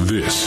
This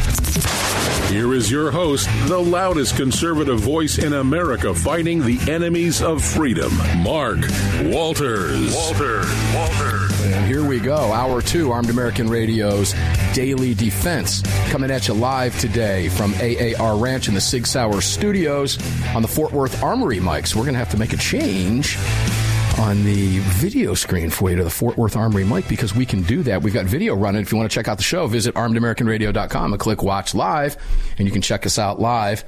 Here is your host, the loudest conservative voice in America fighting the enemies of freedom, Mark Walters. And here we go, Hour 2, Armed American Radio's Daily Defense, coming at you live today from AAR Ranch in the Sig Sauer Studios on the Fort Worth Armory mics. We're going to have to make a change on the video screen for you to the Fort Worth Armory mic, because we can do that. We've got video running. If you want to check out the show, visit armedamericanradio.com and click Watch Live, and you can check us out live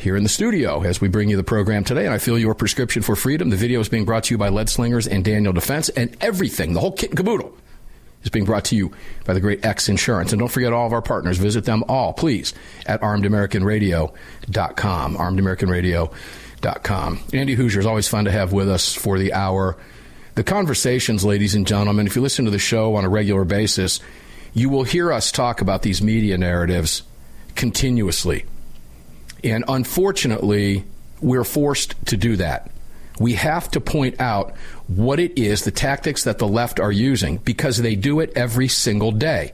here in the studio as we bring you the program today. And I feel your prescription for freedom. The video is being brought to you by Lead Slingers and Daniel Defense, and everything, the whole kit and caboodle, is being brought to you by the great X Insurance. And don't forget all of our partners. Visit them all, please, at armedamericanradio.com. armedamericanradio.com. Andy Hoosier is always fun to have with us for the hour. The conversations, ladies and gentlemen, if you listen to the show on a regular basis, you will hear us talk about these media narratives continuously. And unfortunately, we're forced to do that. We have to point out what it is, the tactics that the left are using, because they do it every single day.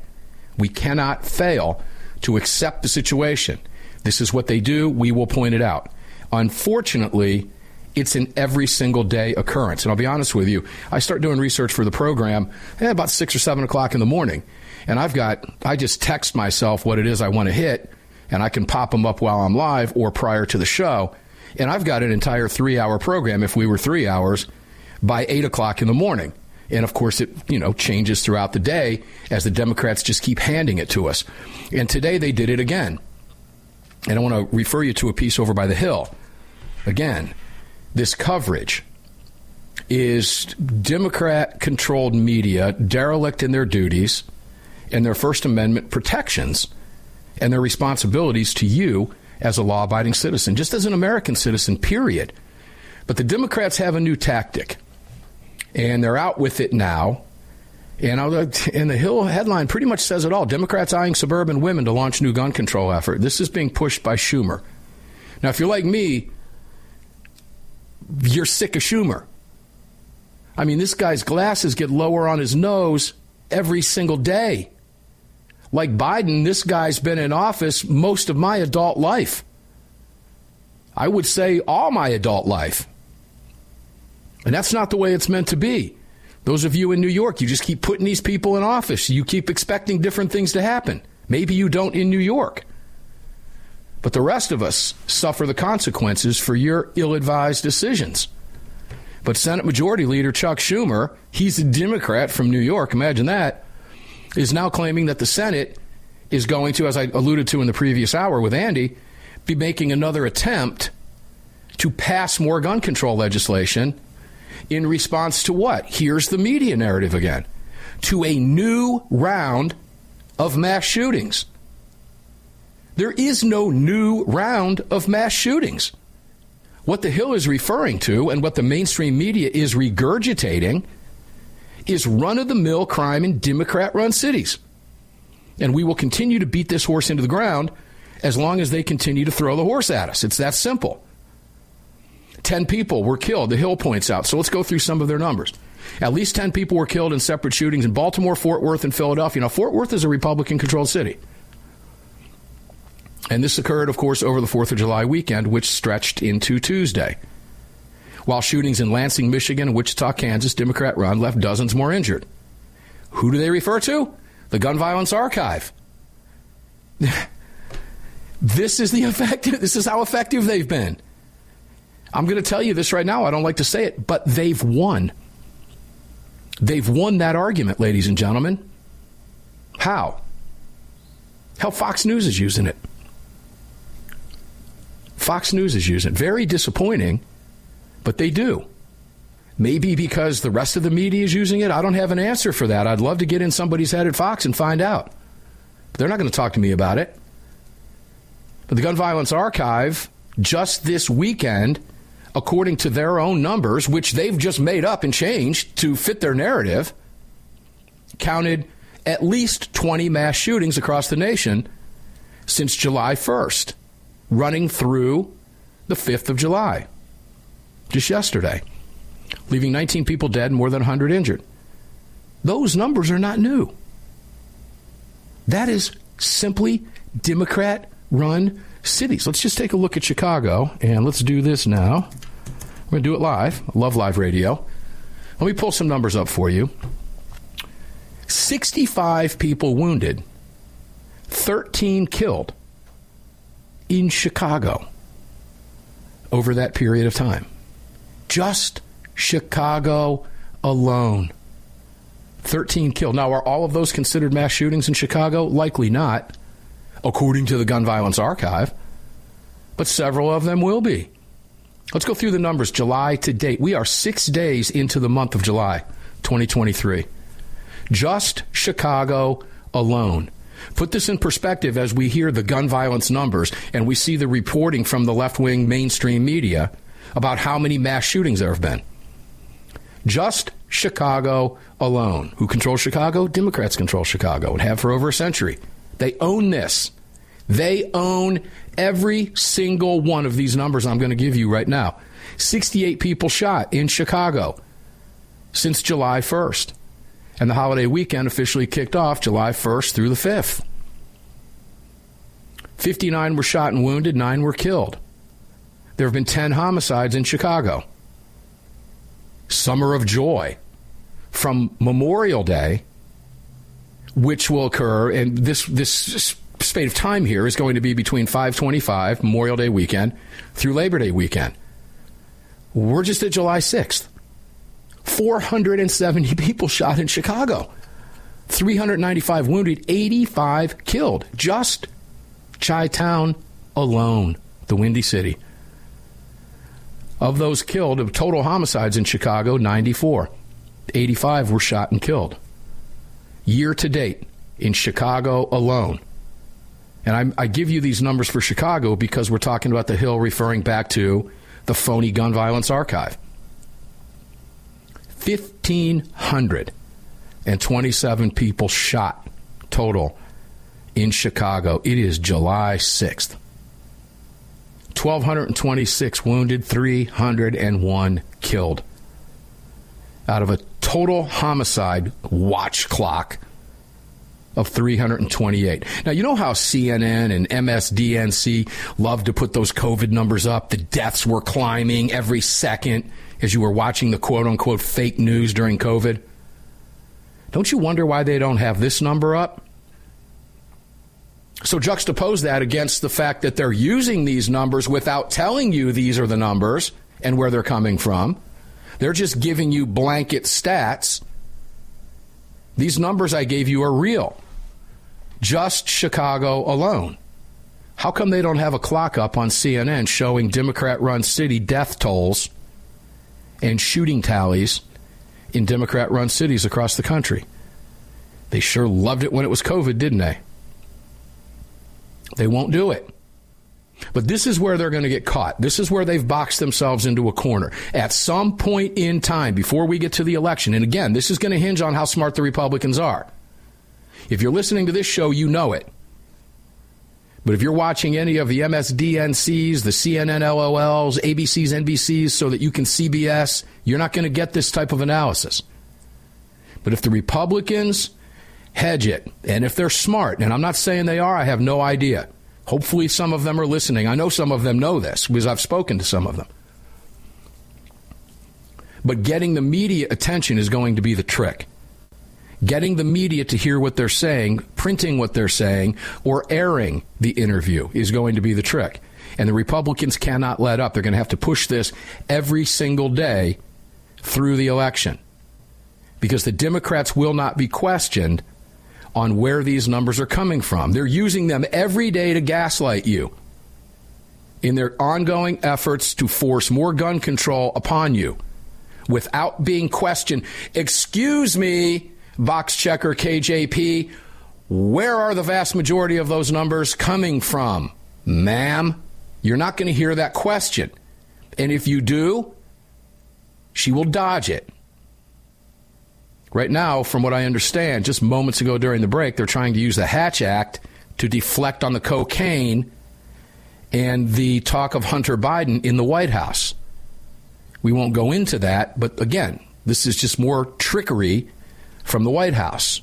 We cannot fail to accept the situation. This is what they do. We will point it out. Unfortunately, it's an every single day occurrence. And I'll be honest with you, I start doing research for the program at about 6 or 7 o'clock in the morning. And I just text myself what it is I want to hit, and I can pop them up while I'm live or prior to the show. And I've got an entire 3-hour program, if we were 3 hours, by 8 o'clock in the morning. And, of course, it changes throughout the day as the Democrats just keep handing it to us. And today they did it again. And I want to refer you to a piece over by the Hill. Again, this coverage is Democrat-controlled media derelict in their duties and their First Amendment protections and their responsibilities to you as a law-abiding citizen, just as an American citizen, period. But the Democrats have a new tactic, and they're out with it now. And the Hill headline pretty much says it all. Democrats eyeing suburban women to launch new gun control effort. This is being pushed by Schumer. Now, if you're like me, you're sick of Schumer. I mean, this guy's glasses get lower on his nose every single day. Like Biden, this guy's been in office most of my adult life. I would say all my adult life. And that's not the way it's meant to be. Those of you in New York, you just keep putting these people in office. You keep expecting different things to happen. Maybe you don't in New York. But the rest of us suffer the consequences for your ill-advised decisions. But Senate Majority Leader Chuck Schumer, he's a Democrat from New York, imagine that, is now claiming that the Senate is going to, as I alluded to in the previous hour with Andy, be making another attempt to pass more gun control legislation. In response to what? Here's the media narrative again. To a new round of mass shootings. There is no new round of mass shootings. What the Hill is referring to and what the mainstream media is regurgitating is run-of-the-mill crime in Democrat-run cities. And we will continue to beat this horse into the ground as long as they continue to throw the horse at us. It's that simple. 10 people were killed, the Hill points out. So let's go through some of their numbers. At least 10 people were killed in separate shootings in Baltimore, Fort Worth, and Philadelphia. Now, Fort Worth is a Republican-controlled city. And this occurred, of course, over the 4th of July weekend, which stretched into Tuesday. While shootings in Lansing, Michigan, and Wichita, Kansas, Democrat-run, left dozens more injured. Who do they refer to? The Gun Violence Archive. This is how effective they've been. I'm going to tell you this right now. I don't like to say it, but they've won. They've won that argument, ladies and gentlemen. How? How Fox News is using it. Fox News is using it. Very disappointing, but they do. Maybe because the rest of the media is using it. I don't have an answer for that. I'd love to get in somebody's head at Fox and find out. But they're not going to talk to me about it. But the Gun Violence Archive, just this weekend, according to their own numbers, which they've just made up and changed to fit their narrative, counted at least 20 mass shootings across the nation since July 1st, running through the 5th of July, just yesterday, leaving 19 people dead and more than 100 injured. Those numbers are not new. That is simply Democrat-run cities. Let's just take a look at Chicago, and let's do this now. We're going to do it live. I love live radio. Let me pull some numbers up for you. 65 people wounded, 13 killed in Chicago over that period of time. Just Chicago alone. 13 killed. Now, are all of those considered mass shootings in Chicago? Likely not, according to the Gun Violence Archive, but several of them will be. Let's go through the numbers July to date. We are 6 days into the month of July, 2023. Just Chicago alone. Put this in perspective as we hear the gun violence numbers and we see the reporting from the left-wing mainstream media about how many mass shootings there have been. Just Chicago alone. Who controls Chicago? Democrats control Chicago and have for over a century. They own this. They own every single one of these numbers I'm going to give you right now. 68 people shot in Chicago since July 1st. And the holiday weekend officially kicked off July 1st through the 5th. 59 were shot and wounded, 9 were killed. There have been 10 homicides in Chicago. Summer of Joy from Memorial Day, which will occur, and this spate of time here is going to be between 5/25, Memorial Day weekend, through Labor Day weekend. We're just at July 6th. 470 people shot in Chicago, 395 wounded, 85 killed. Just Chi-town alone, the Windy City. Of those killed, of total homicides in Chicago, 94. 85 were shot and killed. Year to date in Chicago alone. And I give you these numbers for Chicago because we're talking about the Hill referring back to the phony gun violence archive. 1,527 people shot total in Chicago. It is July 6th. 1,226 wounded, 301 killed. Out of a total homicide watch clock of 328. Now, you know how CNN and MSDNC love to put those COVID numbers up? The deaths were climbing every second as you were watching the quote-unquote fake news during COVID. Don't you wonder why they don't have this number up? So juxtapose that against the fact that they're using these numbers without telling you these are the numbers and where they're coming from. They're just giving you blanket stats. These numbers I gave you are real. Just Chicago alone. How come they don't have a clock up on CNN showing Democrat-run city death tolls and shooting tallies in Democrat-run cities across the country? They sure loved it when it was COVID, didn't they? They won't do it. But this is where they're going to get caught. This is where they've boxed themselves into a corner. At some point in time, before we get to the election, and again, this is going to hinge on how smart the Republicans are. If you're listening to this show, you know it. But if you're watching any of the MSDNCs, the CNN LOLs, ABCs, NBCs, so that you can CBS, you're not going to get this type of analysis. But if the Republicans hedge it, and if they're smart, and I'm not saying they are, I have no idea. Hopefully some of them are listening. I know some of them know this because I've spoken to some of them. But getting the media attention is going to be the trick. Getting the media to hear what they're saying, printing what they're saying, or airing the interview is going to be the trick. And the Republicans cannot let up. They're going to have to push this every single day through the election, because the Democrats will not be questioned on where these numbers are coming from. They're using them every day to gaslight you in their ongoing efforts to force more gun control upon you without being questioned. Excuse me, box checker KJP, where are the vast majority of those numbers coming from? Ma'am, you're not going to hear that question. And if you do, she will dodge it. Right now, from what I understand, just moments ago during the break, they're trying to use the Hatch Act to deflect on the cocaine and the talk of Hunter Biden in the White House. We won't go into that, but again, this is just more trickery from the White House.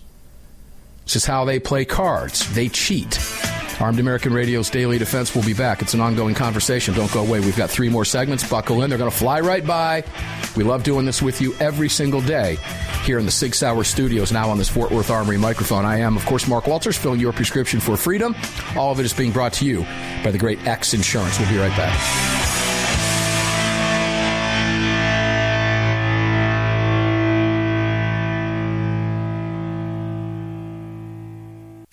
This is how they play cards. They cheat. Armed American Radio's Daily Defense will be back. It's an ongoing conversation. Don't go away. We've got three more segments. Buckle in. They're going to fly right by. We love doing this with you every single day here in the Sig Sauer studios, now on this Fort Worth Armory microphone. I am, of course, Mark Walters, filling your prescription for freedom. All of it is being brought to you by the great X Insurance. We'll be right back.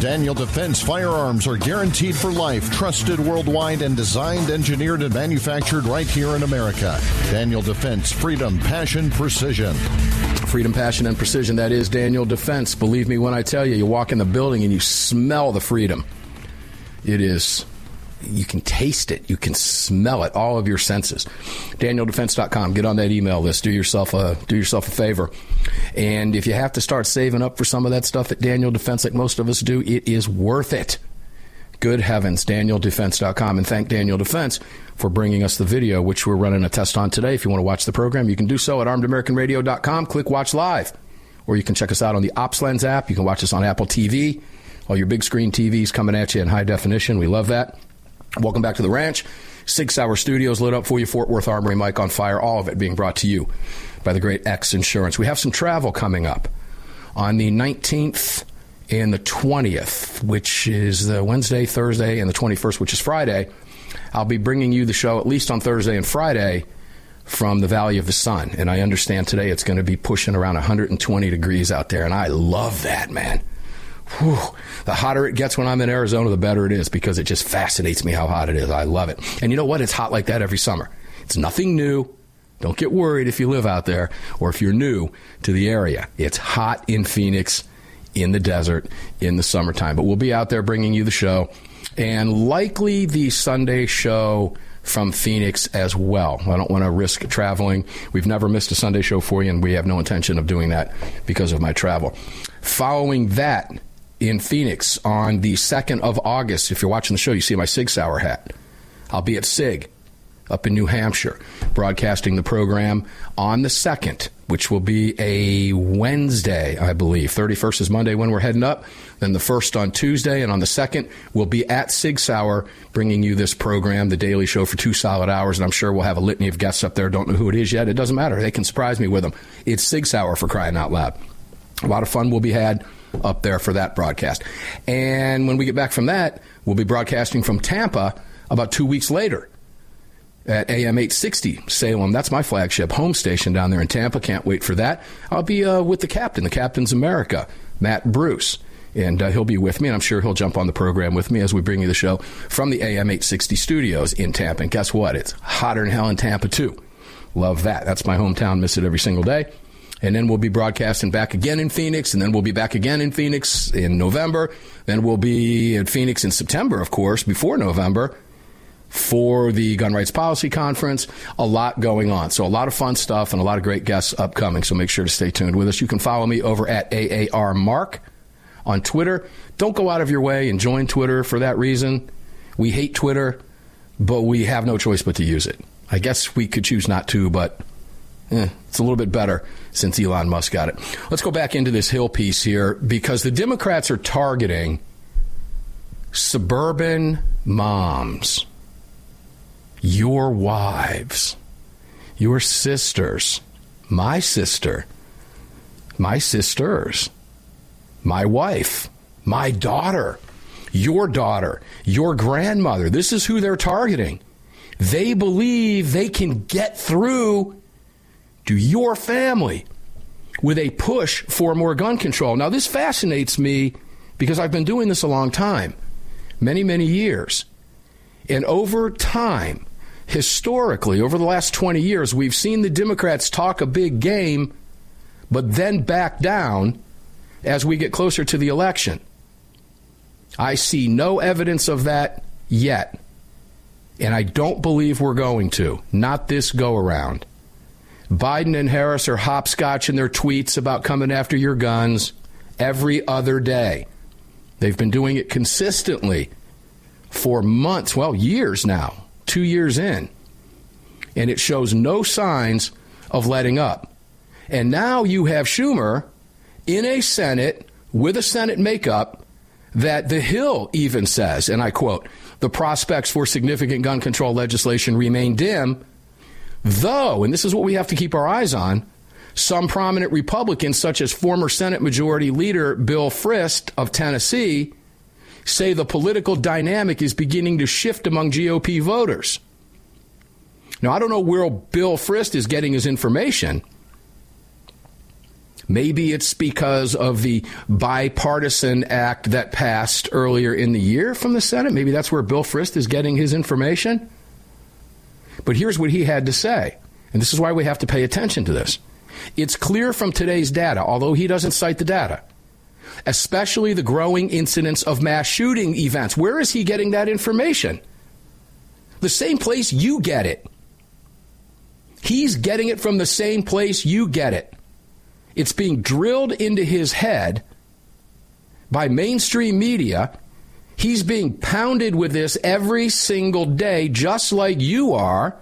Daniel Defense firearms are guaranteed for life, trusted worldwide, and designed, engineered, and manufactured right here in America. Daniel Defense, freedom, passion, precision. Freedom, passion, and precision. That is Daniel Defense. Believe me when I tell you, you walk in the building and you smell the freedom. It is. You can taste it. You can smell it. All of your senses. DanielDefense.com. Get on that email list. Do yourself a favor. And if you have to start saving up for some of that stuff at Daniel Defense, like most of us do, it is worth it. Good heavens, DanielDefense.com. And thank Daniel Defense for bringing us the video, which we're running a test on today. If you want to watch the program, you can do so at ArmedAmericanRadio.com. Click Watch Live. Or you can check us out on the OpsLens app. You can watch us on Apple TV. All your big screen TVs coming at you in high definition. We love that. Welcome back to the ranch. Sig Sauer Studios lit up for you. Fort Worth Armory, Mike on fire. All of it being brought to you by the great X Insurance. We have some travel coming up on the 19th and the 20th, which is the Wednesday, Thursday, and the 21st, which is Friday. I'll be bringing you the show at least on Thursday and Friday from the Valley of the Sun. And I understand today it's going to be pushing around 120 degrees out there, and I love that, man. Whew. The hotter it gets when I'm in Arizona, the better it is, because it just fascinates me how hot it is. I love it. And you know what? It's hot like that every summer. It's nothing new. Don't get worried if you live out there or if you're new to the area. It's hot in Phoenix, in the desert, in the summertime. But we'll be out there bringing you the show, and likely the Sunday show from Phoenix as well. I don't want to risk traveling. We've never missed a Sunday show for you, and we have no intention of doing that because of my travel. Following that, in Phoenix on the 2nd of August. If you're watching the show, you see my Sig Sauer hat. I'll be at Sig up in New Hampshire, broadcasting the program on the 2nd, which will be a Wednesday, I believe. 31st is Monday when we're heading up. Then the 1st on Tuesday, and on the 2nd, we'll be at Sig Sauer bringing you this program, the Daily Show, for 2 solid hours, and I'm sure we'll have a litany of guests up there. Don't know who it is yet. It doesn't matter. They can surprise me with them. It's Sig Sauer, for crying out loud. A lot of fun will be had up there for that broadcast. And when we get back from that, we'll be broadcasting from Tampa about 2 weeks later at AM 860 Salem. That's my flagship home station down there in Tampa. Can't wait for that. I'll be with the captain, the Captain's America, Matt Bruce. And he'll be with me, and I'm sure he'll jump on the program with me as we bring you the show from the AM 860 studios in Tampa. And guess what? It's hotter than hell in Tampa, too. Love that. That's my hometown. Miss it every single day. And then we'll be broadcasting back again in Phoenix, and then we'll be back again in Phoenix in November. Then we'll be in Phoenix in September, of course, before November, for the Gun Rights Policy Conference. A lot going on. So a lot of fun stuff and a lot of great guests upcoming. So make sure to stay tuned with us. You can follow me over at A.W.R. Mark on Twitter. Don't go out of your way and join Twitter for that reason. We hate Twitter, but we have no choice but to use it. I guess we could choose not to, but it's a little bit better since Elon Musk got it. Let's go back into this Hill piece here, because the Democrats are targeting suburban moms, your wives, your sisters, my sister, my sisters, my wife, my daughter, your grandmother. This is who they're targeting. They believe they can get through to your family with a push for more gun control. Now, this fascinates me because I've been doing this a long time, many, many years. And over time, historically, over the last 20 years, we've seen the Democrats talk a big game, but then back down as we get closer to the election. I see no evidence of that yet, and I don't believe we're going to, not this go around. Biden and Harris are hopscotching their tweets about coming after your guns every other day. They've been doing it consistently for months, well, years now, 2 years in, and it shows no signs of letting up. And now you have Schumer in a Senate with a Senate makeup that the Hill even says, and I quote, "The prospects for significant gun control legislation remain dim, though," and this is what we have to keep our eyes on, "some prominent Republicans, such as former Senate Majority Leader Bill Frist of Tennessee, say the political dynamic is beginning to shift among GOP voters." Now, I don't know where Bill Frist is getting his information. Maybe it's because of the bipartisan act that passed earlier in the year from the Senate. Maybe that's where Bill Frist is getting his information. But here's what he had to say, and this is why we have to pay attention to this. "It's clear from today's data, although he doesn't cite the data, especially the growing incidence of mass shooting events." Where is he getting that information? The same place you get it. He's getting it from the same place you get it. It's being drilled into his head by mainstream media. He's being pounded with this every single day, just like you are.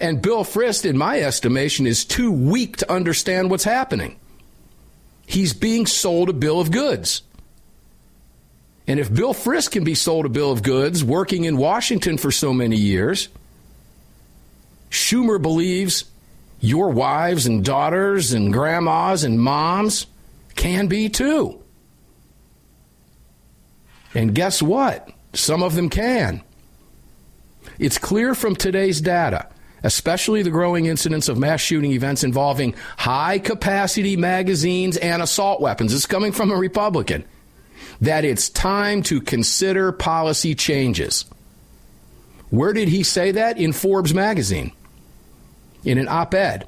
And Bill Frist, in my estimation, is too weak to understand what's happening. He's being sold a bill of goods. And if Bill Frist can be sold a bill of goods, working in Washington for so many years, Schumer believes your wives and daughters and grandmas and moms can be too. And guess what? Some of them can. "It's clear from today's data, especially the growing incidence of mass shooting events involving high-capacity magazines and assault weapons." It's coming from a Republican. "That it's time to consider policy changes." Where did he say that? In Forbes magazine, in an op-ed,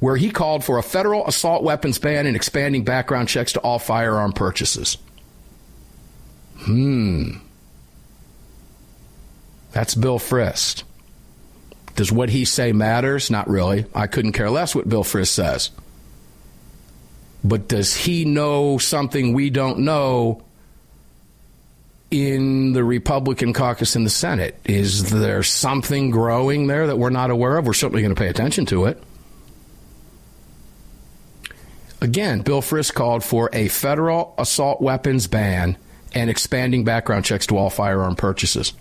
where he called for a federal assault weapons ban and expanding background checks to all firearm purchases. That's Bill Frist. Does what he say matters? Not really. I couldn't care less what Bill Frist says. But does he know something we don't know in the Republican caucus in the Senate? Is there something growing there that we're not aware of? We're certainly going to pay attention to it. Again, Bill Frist called for a federal assault weapons ban and expanding background checks to all firearm purchases,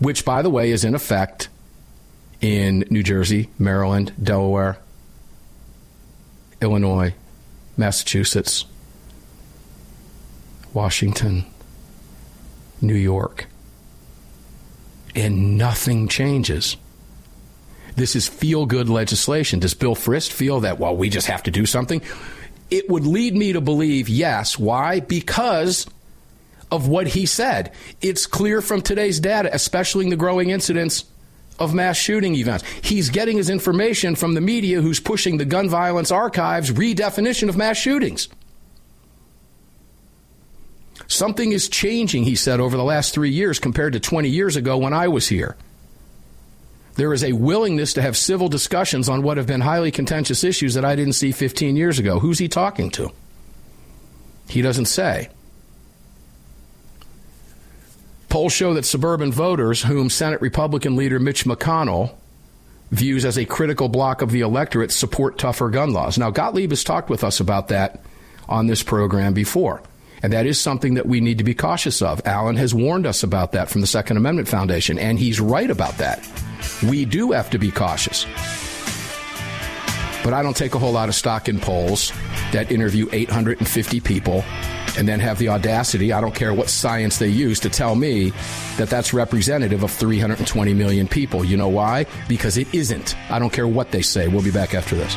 which, by the way, is in effect in New Jersey, Maryland, Delaware, Illinois, Massachusetts, Washington, New York. And nothing changes. This is feel-good legislation. Does Bill Frist feel that, well, we just have to do something? It would lead me to believe yes. Why? Because of what he said. It's clear from today's data, especially in the growing incidence of mass shooting events. He's getting his information from the media, who's pushing the Gun Violence Archive's redefinition of mass shootings. "Something is changing," he said, "over the last 3 years compared to 20 years ago when I was here. There is a willingness to have civil discussions on what have been highly contentious issues that I didn't see 15 years ago." Who's he talking to? He doesn't say. Polls show that suburban voters, whom Senate Republican leader Mitch McConnell views as a critical block of the electorate, support tougher gun laws. Now, Gottlieb has talked with us about that on this program before, and that is something that we need to be cautious of. Alan has warned us about that from the Second Amendment Foundation, and he's right about that. We do have to be cautious. But I don't take a whole lot of stock in polls that interview 850 people and then have the audacity, I don't care what science they use, to tell me that that's representative of 320 million people. You know why? Because it isn't. I don't care what they say. We'll be back after this.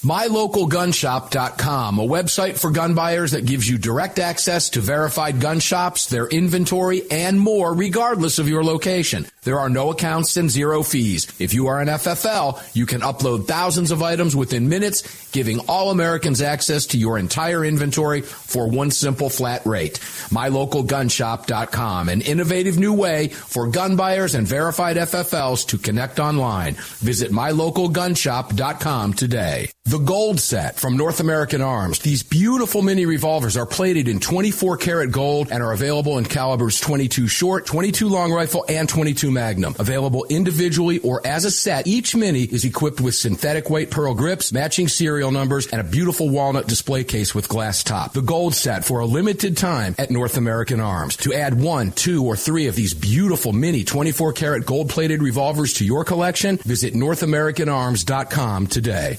MyLocalGunShop.com, a website for gun buyers that gives you direct access to verified gun shops, their inventory, and more, regardless of your location. There are no accounts and zero fees. If you are an FFL, you can upload thousands of items within minutes, giving all Americans access to your entire inventory for one simple flat rate. MyLocalGunShop.com, an innovative new way for gun buyers and verified FFLs to connect online. Visit MyLocalGunShop.com today. The Gold Set from North American Arms. These beautiful mini revolvers are plated in 24 karat gold and are available in calibers 22 short, 22 long rifle, and 22 magnum. Available individually or as a set, each mini is equipped with synthetic white pearl grips, matching serial numbers, and a beautiful walnut display case with glass top. The Gold Set for a limited time at North American Arms. To add 1, 2, or 3 of these beautiful mini 24 karat gold plated revolvers to your collection, visit NorthAmericanArms.com today.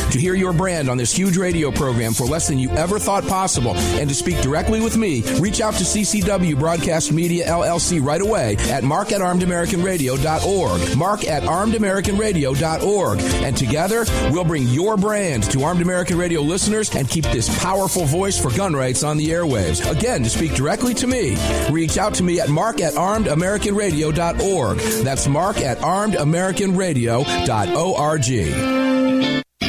To hear your brand on this huge radio program for less than you ever thought possible, and to speak directly with me, reach out to CCW Broadcast Media LLC right away at mark@armedamericanradio.org, mark@armedamericanradio.org, and together we'll bring your brand to Armed American Radio listeners and keep this powerful voice for gun rights on the airwaves. Again, to speak directly to me, reach out to me at mark@armedamericanradio.org. That's mark@armedamericanradio.org.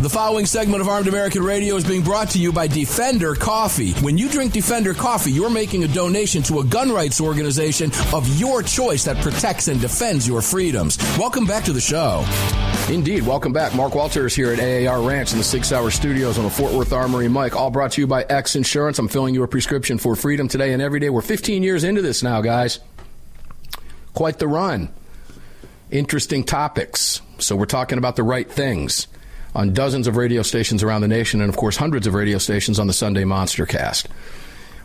The following segment of Armed American Radio is being brought to you by Defender Coffee. When you drink Defender Coffee, you're making a donation to a gun rights organization of your choice that protects and defends your freedoms. Welcome back to the show. Indeed, welcome back. Mark Walters here at AAR Ranch in the 6 Hour Studios on the Fort Worth Armory mic. All brought to you by X Insurance. I'm filling your prescription for freedom today and every day. We're 15 years into this now, guys. Quite the run. Interesting topics. So we're talking about the right things on dozens of radio stations around the nation, and, of course, hundreds of radio stations on the Sunday Monster Cast.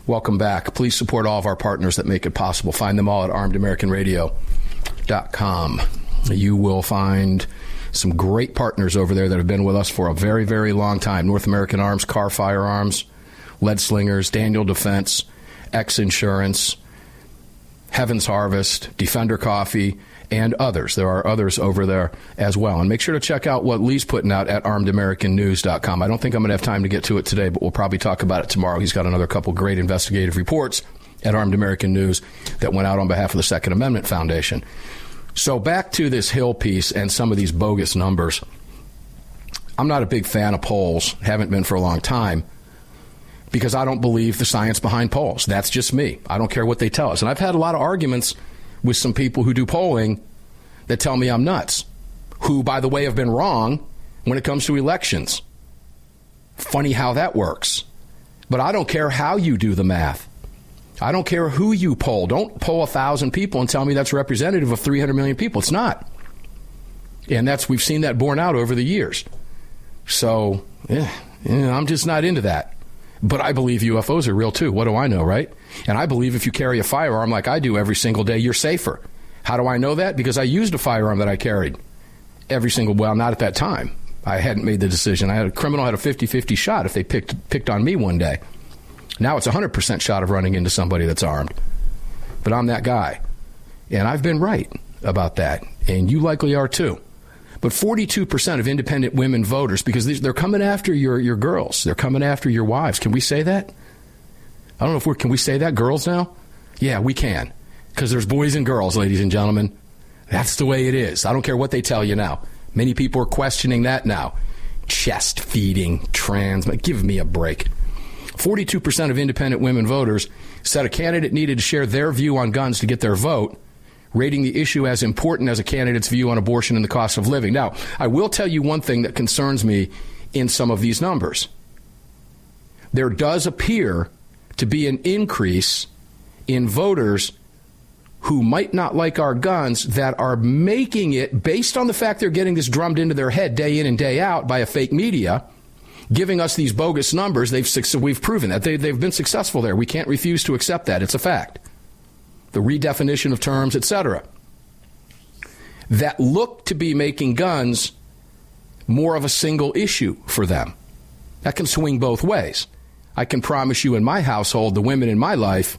Welcome back. Please support all of our partners that make it possible. Find them all at armedamericanradio.com. You will find some great partners over there that have been with us for a very, very long time. North American Arms, Kahr Firearms, Lead Slingers, Daniel Defense, X Insurance, Heaven's Harvest, Defender Coffee, and others. There are others over there as well. And make sure to check out what Lee's putting out at armedamericannews.com. I don't think I'm going to have time to get to it today, but we'll probably talk about it tomorrow. He's got another couple great investigative reports at Armed American News that went out on behalf of the Second Amendment Foundation. So back to this Hill piece and some of these bogus numbers. I'm not a big fan of polls, haven't been for a long time, because I don't believe the science behind polls. That's just me. I don't care what they tell us. And I've had a lot of arguments with some people who do polling that tell me I'm nuts, who, by the way, have been wrong when it comes to elections. Funny how that works. But I don't care how you do the math. I don't care who you poll. Don't poll 1,000 people and tell me that's representative of 300 million people. It's not. And that's, we've seen that borne out over the years. So I'm just not into that. But I believe UFOs are real, too. What do I know, right? And I believe if you carry a firearm like I do every single day, you're safer. How do I know that? Because I used a firearm that I carried every single, well, not at that time. I hadn't made the decision. I had a criminal had a 50-50 shot if they picked on me one day. Now it's 100% shot of running into somebody that's armed. But I'm that guy. And I've been right about that. And you likely are, too. But 42% of independent women voters, because they're coming after your girls. They're coming after your wives. Can we say that? I don't know if we're, can we say that, girls now? Yeah, we can. Because there's boys and girls, ladies and gentlemen. That's the way it is. I don't care what they tell you now. Many people are questioning that now. Chest feeding, trans, give me a break. 42% of independent women voters said a candidate needed to share their view on guns to get their vote, rating the issue as important as a candidate's view on abortion and the cost of living. Now, I will tell you one thing that concerns me in some of these numbers. There does appear to be an increase in voters who might not like our guns that are making it, based on the fact they're getting this drummed into their head day in and day out by a fake media, giving us these bogus numbers. We've proven that. They've been successful there. We can't refuse to accept that. It's a fact. The redefinition of terms, etc., that look to be making guns more of a single issue for them. That can swing both ways. I can promise you in my household, the women in my life,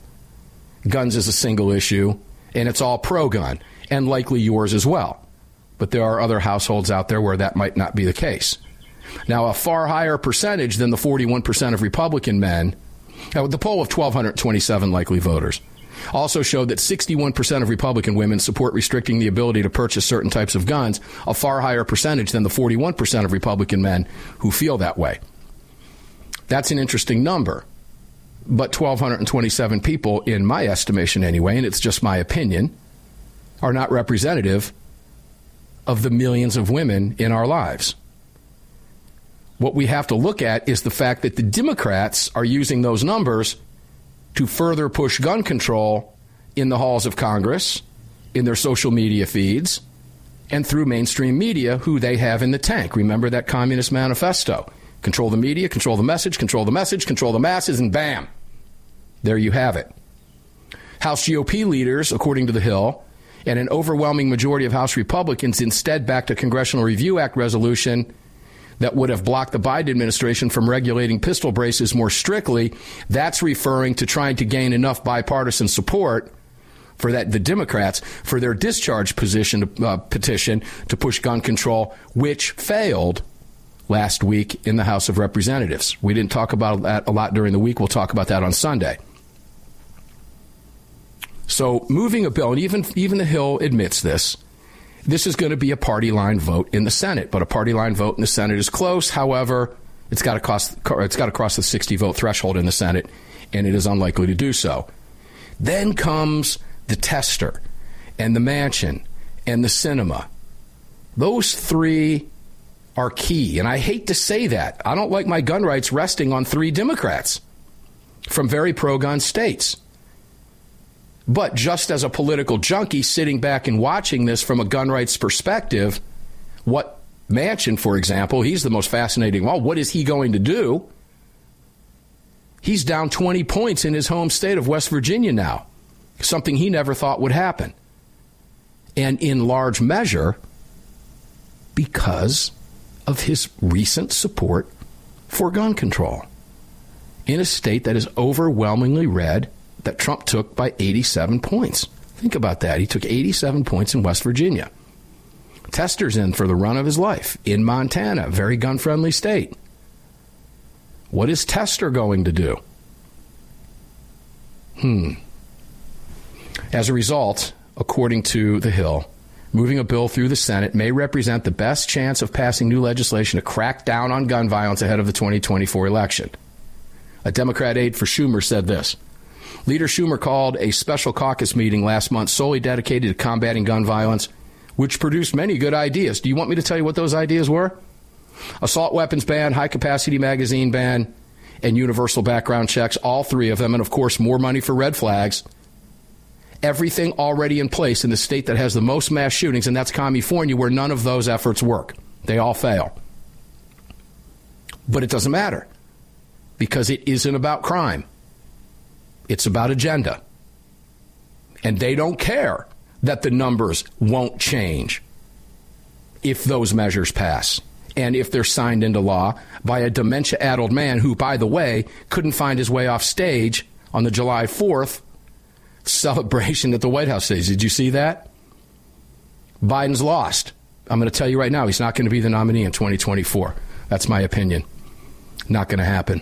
guns is a single issue, and it's all pro-gun, and likely yours as well. But there are other households out there where that might not be the case. Now, a far higher percentage than the 41% of Republican men, now, the poll of 1,227 likely voters, also showed that 61% of Republican women support restricting the ability to purchase certain types of guns, a far higher percentage than the 41% of Republican men who feel that way. That's an interesting number, but 1,227 people, in my estimation anyway, and it's just my opinion, are not representative of the millions of women in our lives. What we have to look at is the fact that the Democrats are using those numbers to further push gun control in the halls of Congress, in their social media feeds, and through mainstream media, who they have in the tank. Remember that Communist Manifesto. Control the media, control the message, control the masses, and bam, there you have it. House GOP leaders, according to The Hill, and an overwhelming majority of House Republicans instead backed a Congressional Review Act resolution that would have blocked the Biden administration from regulating pistol braces more strictly. That's referring to trying to gain enough bipartisan support for that, the Democrats, for their discharge petition to push gun control, which failed last week in the House of Representatives. We didn't talk about that a lot during the week. We'll talk about that on Sunday. So moving a bill, and even The Hill admits this, this is going to be a party line vote in the Senate, but a party line vote in the Senate is close. However, it's got to cross the 60-vote threshold in the Senate, and it is unlikely to do so. Then comes the tester and the mansion and the cinema. Those three are key, and I hate to say that. I don't like my gun rights resting on three Democrats from very pro-gun states. But just as a political junkie sitting back and watching this from a gun rights perspective, what Manchin, for example, he's the most fascinating. Well, what is he going to do? He's down 20 points in his home state of West Virginia now, something he never thought would happen. And in large measure, because of his recent support for gun control. in a state that is overwhelmingly red that Trump took by 87 points. Think about that. He took 87 points in West Virginia. Tester's in for the run of his life in Montana, very gun-friendly state. What is Tester going to do? As a result, according to The Hill, moving a bill through the Senate may represent the best chance of passing new legislation to crack down on gun violence ahead of the 2024 election. A Democrat aide for Schumer said this. Leader Schumer called a special caucus meeting last month solely dedicated to combating gun violence, which produced many good ideas. Do you want me to tell you what those ideas were? Assault weapons ban, high-capacity magazine ban, and universal background checks, all three of them, and, of course, more money for red flags. Everything already in place in the state that has the most mass shootings, and that's California, where none of those efforts work. They all fail. But it doesn't matter, because it isn't about crime. It's about agenda. And they don't care that the numbers won't change if those measures pass and if they're signed into law by a dementia-addled man who, by the way, couldn't find his way off stage on the July 4th celebration at the White House stage. Did you see that? Biden's lost. I'm going to tell you right now, he's not going to be the nominee in 2024. That's my opinion. Not going to happen.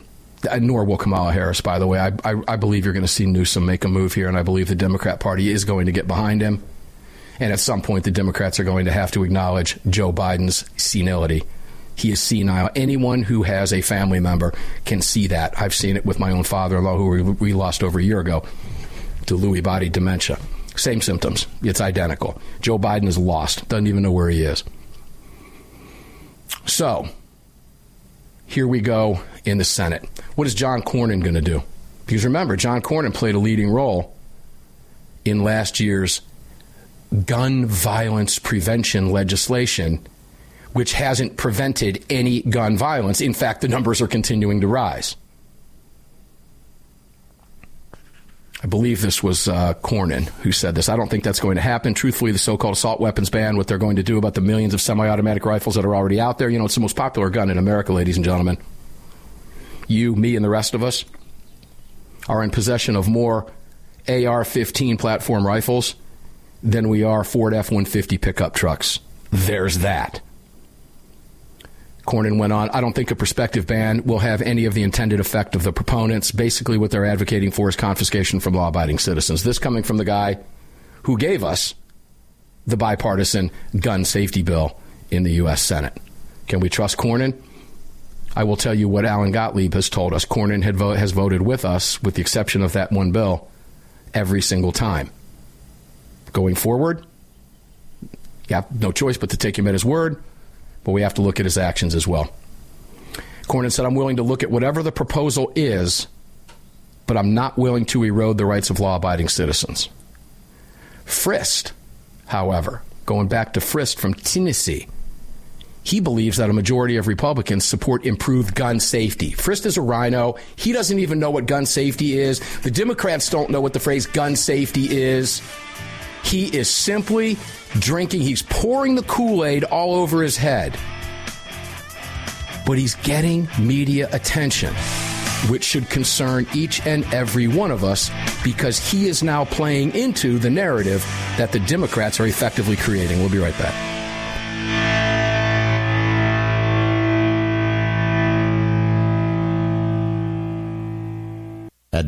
Nor will Kamala Harris, by the way. I believe you're going to see Newsom make a move here, and I believe the Democrat Party is going to get behind him. And at some point, the Democrats are going to have to acknowledge Joe Biden's senility. He is senile. Anyone who has a family member can see that. I've seen it with my own father-in-law, who we lost over a year ago to Lewy body dementia. Same symptoms. It's identical. Joe Biden is lost. Doesn't even know where he is. So here we go in the Senate. What is John Cornyn going to do? Because remember, John Cornyn played a leading role in last year's gun violence prevention legislation, which hasn't prevented any gun violence. In fact, the numbers are continuing to rise. I believe this was Cornyn who said this. I don't think that's going to happen. Truthfully, the so-called assault weapons ban, what they're going to do about the millions of semi-automatic rifles that are already out there. You know, it's the most popular gun in America, ladies and gentlemen. You, me, and the rest of us are in possession of more AR-15 platform rifles than we are Ford F-150 pickup trucks. There's that. Cornyn went on, I don't think a prospective ban will have any of the intended effect of the proponents. Basically, what they're advocating for is confiscation from law-abiding citizens. This coming from the guy who gave us the bipartisan gun safety bill in the U.S. Senate. Can we trust Cornyn? I will tell you what Alan Gottlieb has told us. Cornyn has voted with us, with the exception of that one bill, every single time. Going forward, you have no choice but to take him at his word, but we have to look at his actions as well. Cornyn said, I'm willing to look at whatever the proposal is, but I'm not willing to erode the rights of law-abiding citizens. Frist, however, going back to Frist from Tennessee, he believes that a majority of Republicans support improved gun safety. Frist is a rhino. He doesn't even know what gun safety is. The Democrats don't know what the phrase gun safety is. He is simply drinking. He's pouring the Kool-Aid all over his head. But he's getting media attention, which should concern each and every one of us, because he is now playing into the narrative that the Democrats are effectively creating. We'll be right back. At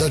The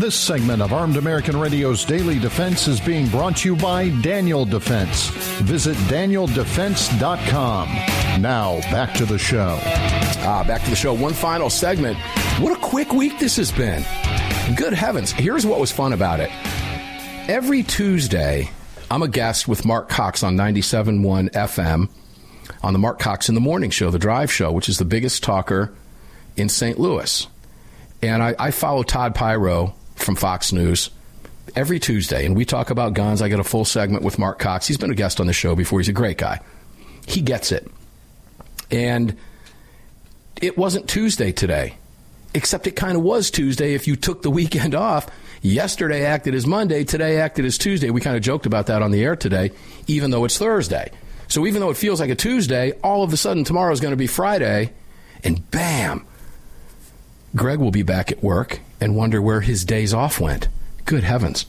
This segment of Armed American Radio's Daily Defense is being brought to you by Daniel Defense. Visit DanielDefense.com. Now, back to the show. Back to the show. One final segment. What a quick week this has been. Good heavens. Here's what was fun about it. Every Tuesday, I'm a guest with Mark Cox on 97.1 FM on the Mark Cox in the Morning Show, the Drive Show, which is the biggest talker in St. Louis. And I follow Todd Pyro from Fox News every Tuesday, and we talk about guns. I get a full segment with Mark Cox. He's been a guest on the show before. He's a great guy. He gets it. And it wasn't Tuesday today, except it kind of was Tuesday if you took the weekend off. Yesterday acted as Monday. Today acted as Tuesday. We kind of joked about that on the air today, even though it's Thursday. So even though it feels like a Tuesday, all of a sudden tomorrow is going to be Friday, and bam, Greg will be back at work and wonder where his days off went. Good heavens.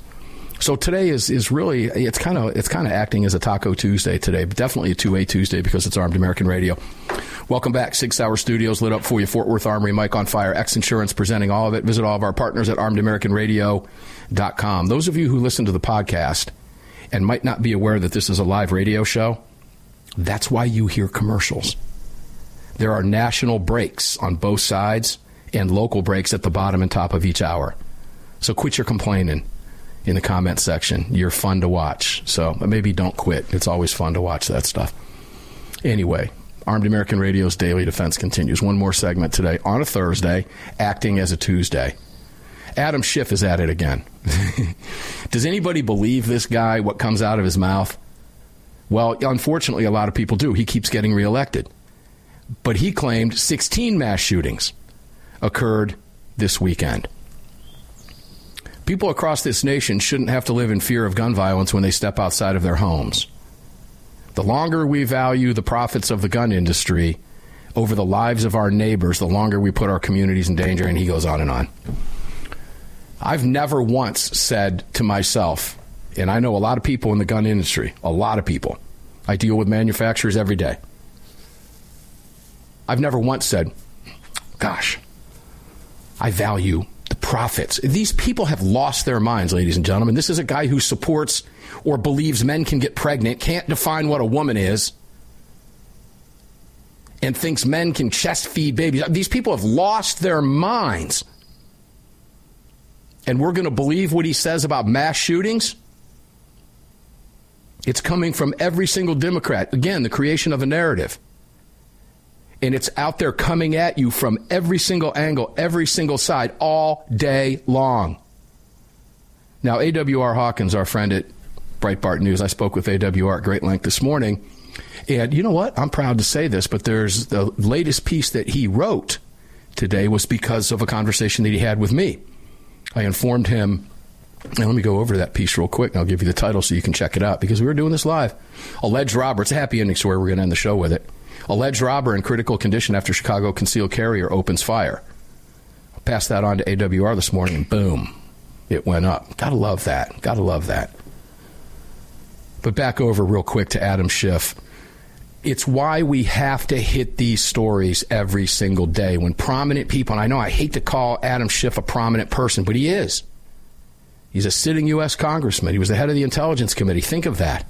So today is really, it's kind of acting as a Taco Tuesday today, but definitely a two-way Tuesday because it's Armed American Radio. Welcome back. 6 Hour Studios lit up for you. Fort Worth Armory, Mike on Fire, X Insurance presenting all of it. Visit all of our partners at armedamericanradio.com. Those of you who listen to the podcast and might not be aware that this is a live radio show, that's why you hear commercials. There are national breaks on both sides and local breaks at the bottom and top of each hour. So quit your complaining in the comment section. You're fun to watch. So maybe don't quit. It's always fun to watch that stuff. Anyway, Armed American Radio's Daily Defense continues. One more segment today on a Thursday, acting as a Tuesday. Adam Schiff is at it again. Does anybody believe this guy, what comes out of his mouth? Well, unfortunately, a lot of people do. He keeps getting reelected. But he claimed 16 mass shootings occurred this weekend. People across this nation shouldn't have to live in fear of gun violence when they step outside of their homes. The longer we value the profits of the gun industry over the lives of our neighbors, the longer we put our communities in danger. And he goes on and on. I've never once said to myself, and I know a lot of people in the gun industry, a lot of people. I deal with manufacturers every day. I've never once said, gosh, I value the profits. These people have lost their minds, ladies and gentlemen. This is a guy who supports or believes men can get pregnant, can't define what a woman is, and thinks men can chest feed babies. These people have lost their minds. And we're going to believe what he says about mass shootings? It's coming from every single Democrat. Again, the creation of a narrative. And it's out there coming at you from every single angle, every single side, all day long. Now, A.W.R. Hawkins, our friend at Breitbart News, I spoke with A.W.R. at great length this morning. And you know what? I'm proud to say this, but there's the latest piece that he wrote today was because of a conversation that he had with me. I informed him, and let me go over that piece real quick, and I'll give you the title so you can check it out, because we were doing this live. Alleged robber. It's a happy ending story. We're going to end the show with it. Alleged robber in critical condition after Chicago concealed carrier opens fire. I'll pass that on to AWR this morning, and boom, it went up. Gotta love that. Gotta love that. But back over real quick to Adam Schiff. It's why we have to hit these stories every single day when prominent people, and I know I hate to call Adam Schiff a prominent person, but he is. He's a sitting U.S. congressman. He was the head of the Intelligence Committee. Think of that.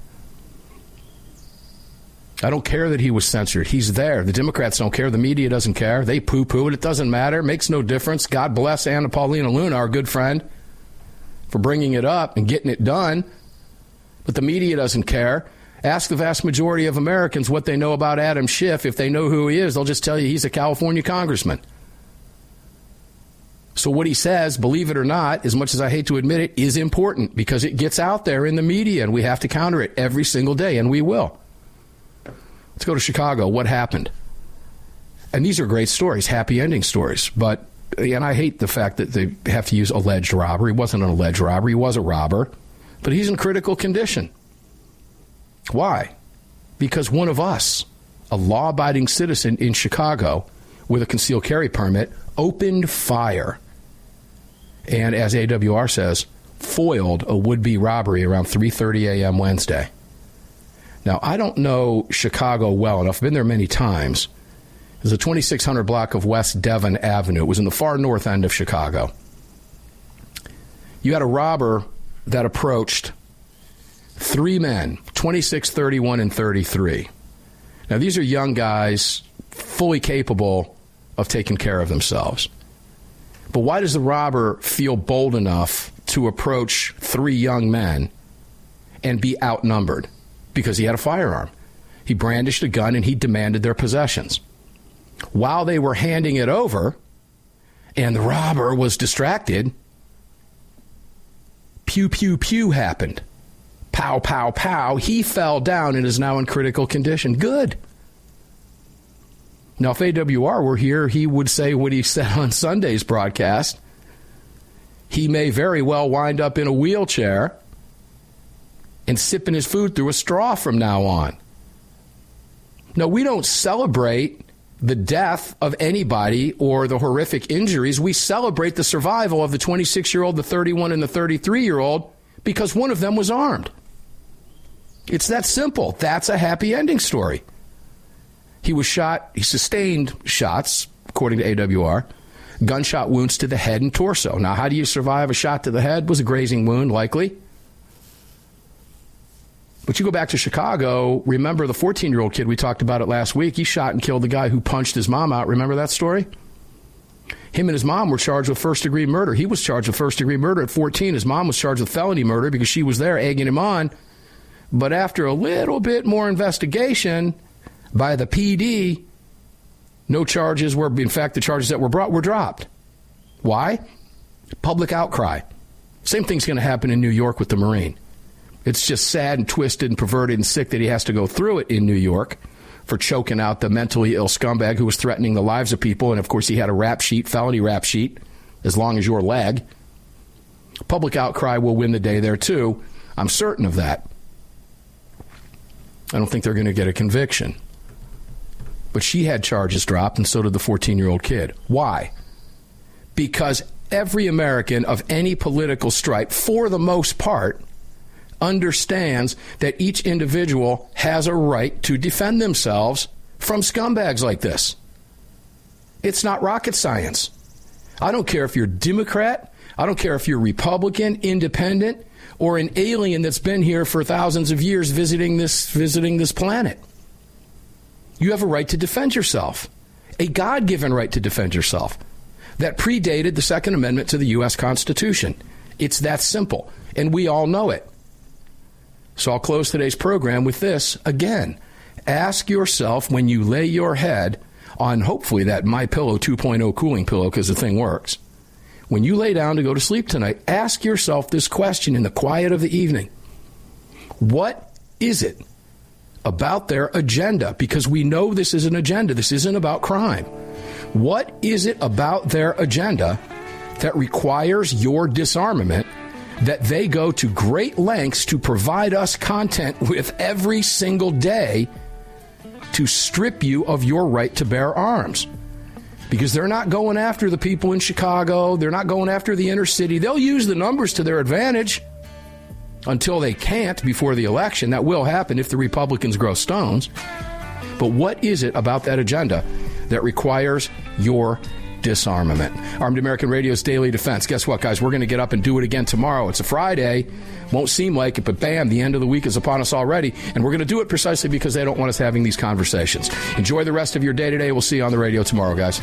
I don't care that he was censored. He's there. The Democrats don't care. The media doesn't care. They poo-poo it. It doesn't matter. It makes no difference. God bless Anna Paulina Luna, our good friend, for bringing it up and getting it done. But the media doesn't care. Ask the vast majority of Americans what they know about Adam Schiff. If they know who he is, they'll just tell you he's a California congressman. So what he says, believe it or not, as much as I hate to admit it, is important because it gets out there in the media and we have to counter it every single day, and we will. Let's go to Chicago. What happened? And these are great stories, happy ending stories. But, and I hate the fact that they have to use alleged robbery. It wasn't an alleged robbery. He was a robber. But he's in critical condition. Why? Because one of us, a law-abiding citizen in Chicago with a concealed carry permit, opened fire. And as AWR says, foiled a would-be robbery around 3:30 a.m. Wednesday. Now, I don't know Chicago well enough. I've been there many times. It was a 2600 block of West Devon Avenue. It was in the far north end of Chicago. You had a robber that approached three men, 26, 31, and 33. Now, these are young guys, fully capable of taking care of themselves. But why does the robber feel bold enough to approach three young men and be outnumbered? Because he had a firearm. He brandished a gun and he demanded their possessions. While they were handing it over and the robber was distracted, pew, pew, pew happened. Pow, pow, pow. He fell down and is now in critical condition. Good. Now, if AWR were here, he would say what he said on Sunday's broadcast. He may very well wind up in a wheelchair and sipping his food through a straw from now on. No, we don't celebrate the death of anybody or the horrific injuries. We celebrate the survival of the 26-year-old, the 31, and the 33-year-old because one of them was armed. It's that simple. That's a happy ending story. He was shot. He sustained shots, according to AWR, gunshot wounds to the head and torso. Now, how do you survive a shot to the head? Was a grazing wound, likely. But you go back to Chicago, remember the 14-year-old kid, we talked about it last week, he shot and killed the guy who punched his mom out. Remember that story? Him and his mom were charged with first-degree murder. He was charged with first-degree murder at 14. His mom was charged with felony murder because she was there egging him on. But after a little bit more investigation by the PD, no charges were, in fact, the charges that were brought were dropped. Why? Public outcry. Same thing's going to happen in New York with the Marine. It's just sad and twisted and perverted and sick that he has to go through it in New York for choking out the mentally ill scumbag who was threatening the lives of people. And, of course, he had a rap sheet, felony rap sheet, as long as your leg. Public outcry will win the day there, too. I'm certain of that. I don't think they're going to get a conviction. But she had charges dropped, and so did the 14-year-old kid. Why? Because every American of any political stripe, for the most part, understands that each individual has a right to defend themselves from scumbags like this. It's not rocket science. I don't care if you're Democrat, I don't care if you're Republican, independent, or an alien that's been here for thousands of years visiting this planet. You have a right to defend yourself, a God-given right to defend yourself that predated the Second Amendment to the U.S. Constitution. It's that simple, and we all know it. So I'll close today's program with this again. Ask yourself when you lay your head on hopefully that MyPillow 2.0 cooling pillow, because the thing works. When you lay down to go to sleep tonight, ask yourself this question in the quiet of the evening. What is it about their agenda? Because we know this is an agenda. This isn't about crime. What is it about their agenda that requires your disarmament, that they go to great lengths to provide us content with every single day to strip you of your right to bear arms? Because they're not going after the people in Chicago. They're not going after the inner city. They'll use the numbers to their advantage until they can't before the election. That will happen if the Republicans grow stones. But what is it about that agenda that requires your disarmament? Armed American Radio's Daily Defense. Guess what, guys? We're going to get up and do it again tomorrow. It's a Friday. Won't seem like it, but bam, the end of the week is upon us already. And we're going to do it precisely because they don't want us having these conversations. Enjoy the rest of your day today. We'll see you on the radio tomorrow, guys.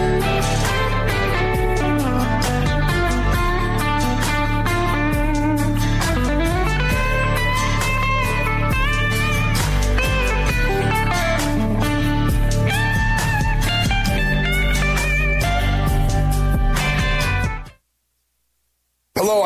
Hello,